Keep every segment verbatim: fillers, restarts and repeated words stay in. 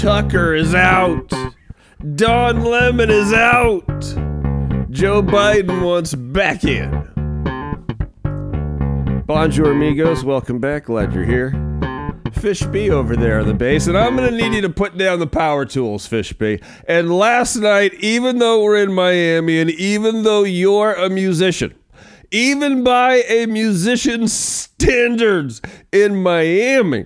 Tucker is out. Don Lemon is out. Joe Biden wants back in. Bonjour, amigos. Welcome back. Glad you're here. Fishbee over there on the base, and I'm going to need you to put down the power tools, Fishbee. And last night, even though we're in Miami, and even though you're a musician, even by a musician's standards in Miami,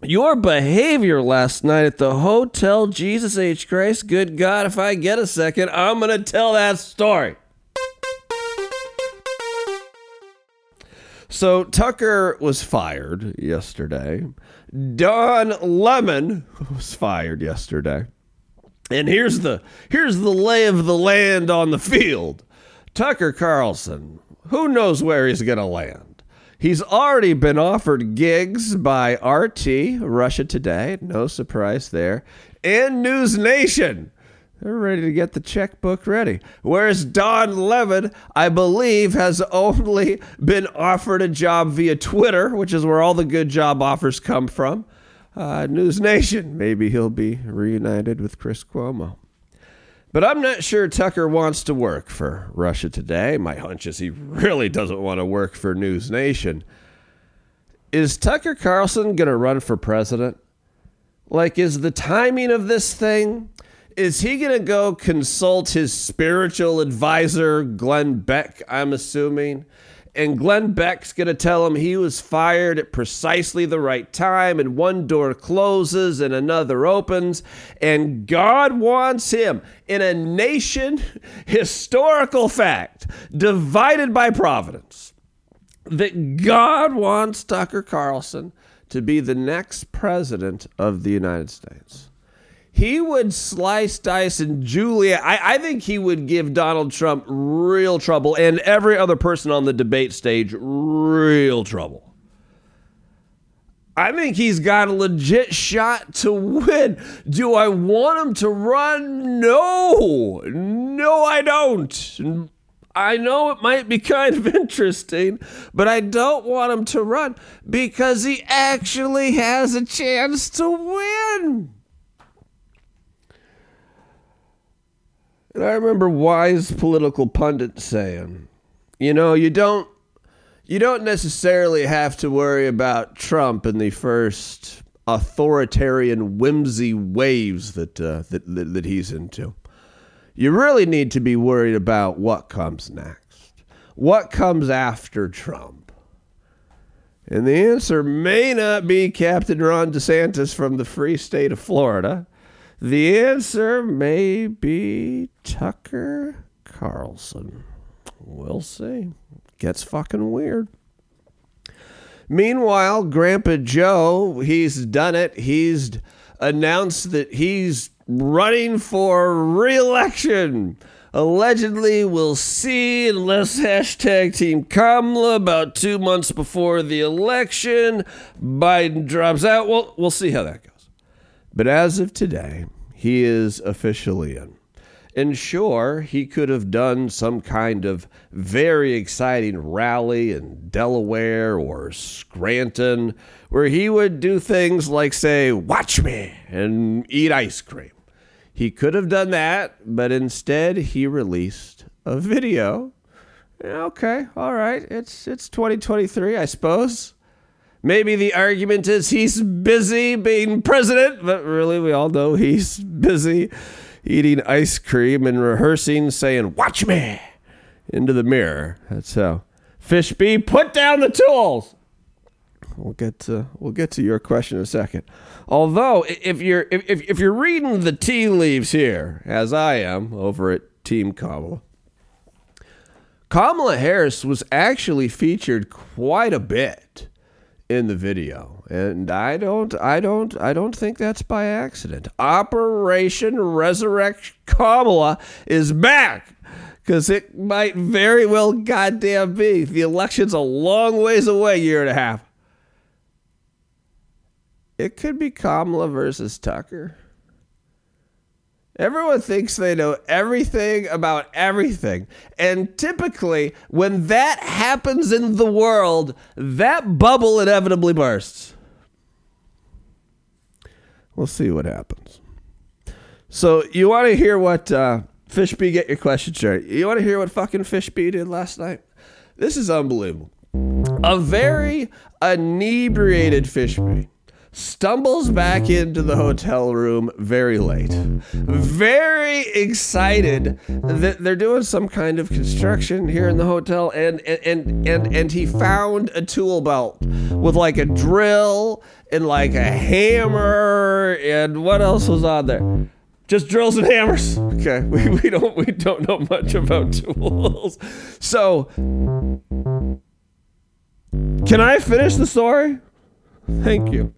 your behavior last night at the hotel, Jesus H. Christ, good God, if I get a second, I'm going to tell that story. So Tucker was fired yesterday. Don Lemon was fired yesterday. And here's the here's the lay of the land on the field. Tucker Carlson, who knows where he's going to land? He's already been offered gigs by R T, Russia Today, no surprise there, and News Nation. They're ready to get the checkbook ready. Whereas Don Lemon, I believe, has only been offered a job via Twitter, which is where all the good job offers come from. Uh, News Nation, maybe he'll be reunited with Chris Cuomo. But I'm not sure Tucker wants to work for Russia Today. My hunch is he really doesn't want to work for News Nation. Is Tucker Carlson going to run for president? Like, is the timing of this thing... Is he going to go consult his spiritual advisor, Glenn Beck, I'm assuming? And Glenn Beck's going to tell him he was fired at precisely the right time, and one door closes and another opens. And God wants him in a nation, historical fact, divided by providence, that God wants Tucker Carlson to be the next president of the United States. He would slice, dice, and Julia. I, I think he would give Donald Trump real trouble and every other person on the debate stage real trouble. I think he's got a legit shot to win. Do I want him to run? No. No, I don't. I know it might be kind of interesting, but I don't want him to run because he actually has a chance to win. And I remember wise political pundits saying, you know, you don't you don't necessarily have to worry about Trump in the first authoritarian whimsy waves that, uh, that, that that he's into. You really need to be worried about what comes next. What comes after Trump? And the answer may not be Captain Ron DeSantis from the free state of Florida. The answer may be Tucker Carlson. We'll see. Gets fucking weird. Meanwhile, Grandpa Joe, he's done it. He's announced that he's running for re-election. Allegedly, we'll see unless hashtag Team Kamala about two months before the election. Biden drops out. Well, we'll see how that goes. But as of today, he is officially in. And sure, he could have done some kind of very exciting rally in Delaware or Scranton where he would do things like say, "Watch me," and eat ice cream. He could have done that, but instead he released a video. Okay, all right, it's it's twenty twenty-three, I suppose. Maybe the argument is he's busy being president, but really we all know he's busy eating ice cream and rehearsing, saying, "Watch me," into the mirror. That's how. Fishbee, put down the tools. We'll get to, we'll get to your question in a second. Although, if you're if, if you're reading the tea leaves here, as I am over at Team Kamala, Kamala Harris was actually featured quite a bit in the video, and I don't, I don't, I don't think that's by accident. Operation Resurrect Kamala is back, because it might very well goddamn be. The election's a long ways away, year and a half. It could be Kamala versus Tucker. Everyone thinks they know everything about everything. And typically, when that happens in the world, that bubble inevitably bursts. We'll see what happens. So you want to hear what uh, Fishbee, get your question straight. You want to hear what fucking Fishbee did last night? This is unbelievable. A very inebriated Fishbee stumbles back into the hotel room very late, very excited that they're doing some kind of construction here in the hotel, and and and and, and he found a tool belt with like a drill and like a hammer and what else was on there? Just drills and hammers. Okay, we, we don't we don't know much about tools. So can I finish the story? Thank you.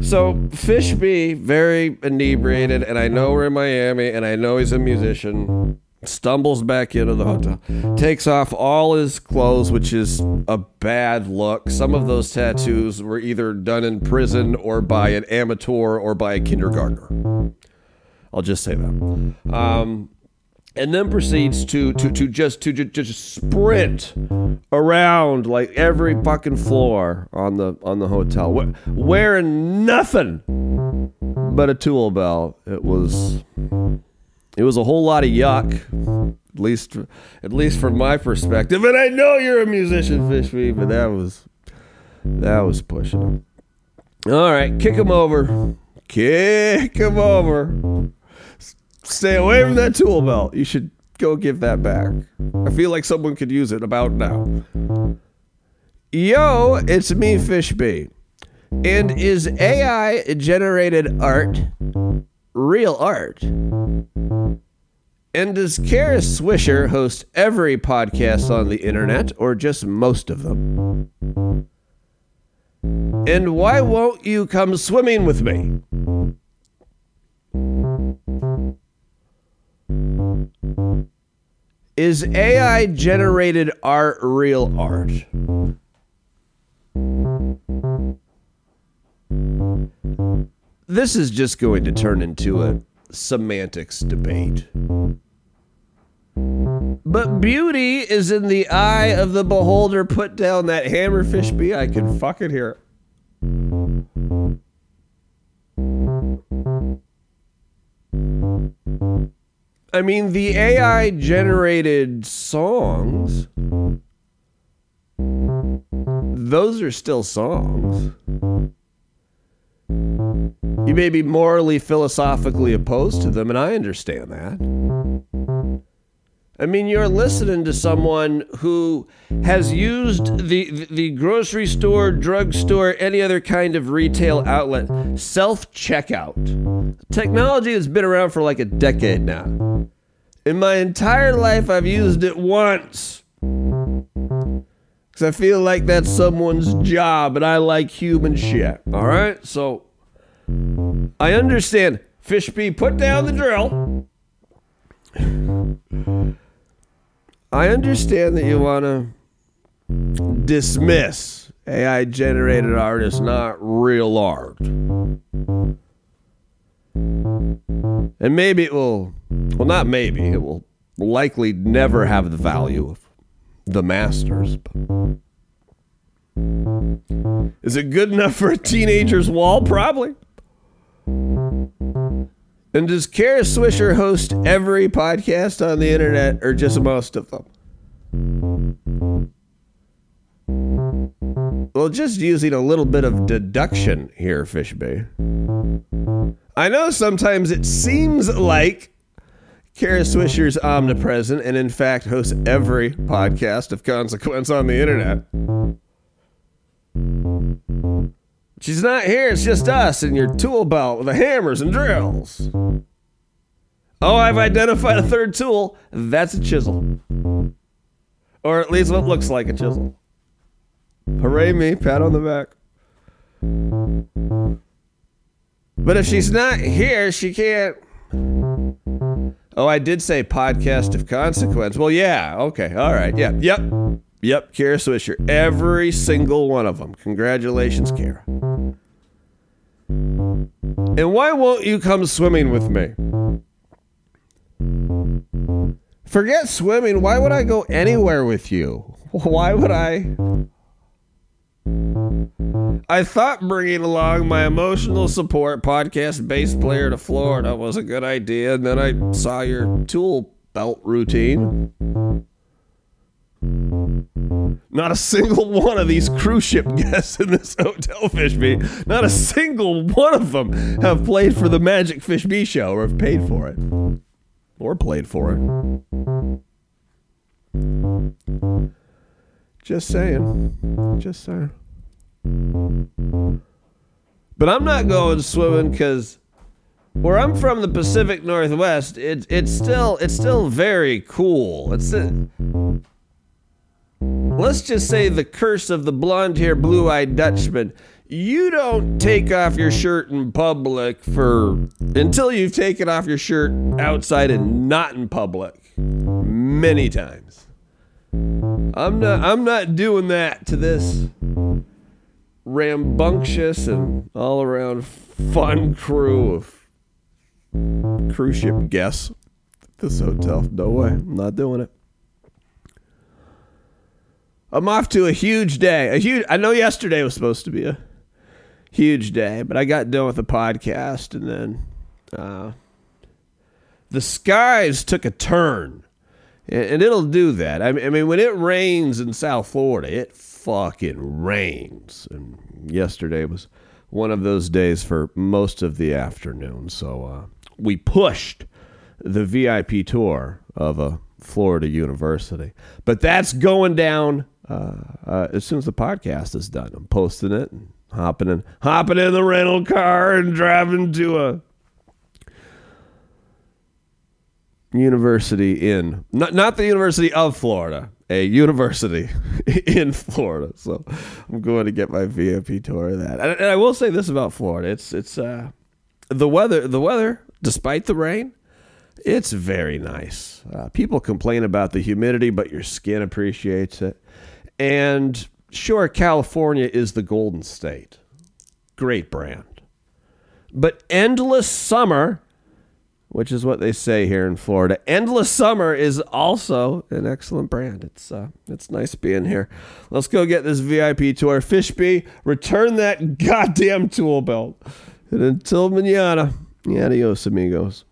So Fishbee, very inebriated, and I know we're in Miami, and I know he's a musician, stumbles back into the hotel, takes off all his clothes, which is a bad look. Some of those tattoos were either done in prison or by an amateur or by a kindergartner. I'll just say that. Um, and then proceeds to to to just to, to just sprint around like every fucking floor on the on the hotel, wearing nothing but a tool belt. It was it was a whole lot of yuck, at least at least from my perspective. And I know you're a musician, Fishbee, but that was that was pushing it. All right, kick him over, kick him over. Stay away from that tool belt. You should go give that back. I feel like someone could use it about now. Yo, it's me, Fishbee. And is A I-generated art real art? And does Kara Swisher host every podcast on the internet, or just most of them? And why won't you come swimming with me? Is A I-generated art real art? This is just going to turn into a semantics debate. But beauty is in the eye of the beholder. Put down that hammer, Fishbee. I can fucking hear it. I mean, the A I-generated songs, those are still songs. You may be morally, philosophically opposed to them, and I understand that. I mean, you're listening to someone who has used the, the grocery store, drugstore, any other kind of retail outlet, self-checkout. Technology has been around for like a decade now. In my entire life, I've used it once. Because I feel like that's someone's job, and I like human shit. All right? So, I understand. Fishbee, put down the drill. I understand that you want to dismiss A I-generated art as not real art. And maybe it will, well, not maybe, it will likely never have the value of the masters. Is it good enough for a teenager's wall? Probably. And does Kara Swisher host every podcast on the internet, or just most of them? Well, just using a little bit of deduction here, Fishbee. I know sometimes it seems like Kara Swisher's omnipresent and in fact hosts every podcast of consequence on the internet. She's not here, it's just us and your tool belt with the hammers and drills. Oh, I've identified a third tool. That's a chisel. Or at least what looks like a chisel. Hooray me, pat on the back. But if she's not here, she can't... Oh, I did say podcast of consequence. Well, yeah, okay, all right, yeah, yep. Yep, Kara Swisher. Every single one of them. Congratulations, Kara. And why won't you come swimming with me? Forget swimming. Why would I go anywhere with you? Why would I? I thought bringing along my emotional support podcast bass player to Florida was a good idea, and then I saw your tool belt routine. Not a single one of these cruise ship guests in this hotel, Fishbee, not a single one of them have played for the Magic Fishbee show or have paid for it. Or played for it. Just saying. Just saying. But I'm not going swimming because where I'm from, the Pacific Northwest, it, it's still it's still very cool. It's a, let's just say the curse of the blonde-haired, blue-eyed Dutchman. You don't take off your shirt in public for until you've taken off your shirt outside and not in public many times. I'm not I'm not doing that to this rambunctious and all-around fun crew of cruise ship guests at this hotel. No way. I'm not doing it. I'm off to a huge day. A huge I know yesterday was supposed to be a huge day, but I got done with the podcast, and then uh, the skies took a turn. And it'll do that. I mean, when it rains in South Florida, it fucking rains. And yesterday was one of those days for most of the afternoon. So uh, we pushed the V I P tour of a Florida university. But that's going down uh, uh, as soon as the podcast is done. I'm posting it and hopping in, hopping in the rental car and driving to a university in not not the University of Florida, a university in Florida. So I'm going to get my V I P tour of that. And, and I will say this about Florida: it's it's uh, the weather. The weather, despite the rain, it's very nice. Uh, people complain about the humidity, but your skin appreciates it. And sure, California is the Golden State, great brand, but endless summer, which is what they say here in Florida. Endless summer is also an excellent brand. It's uh, it's nice being here. Let's go get this V I P tour. Fishbee, return that goddamn tool belt. And until mañana, adios amigos.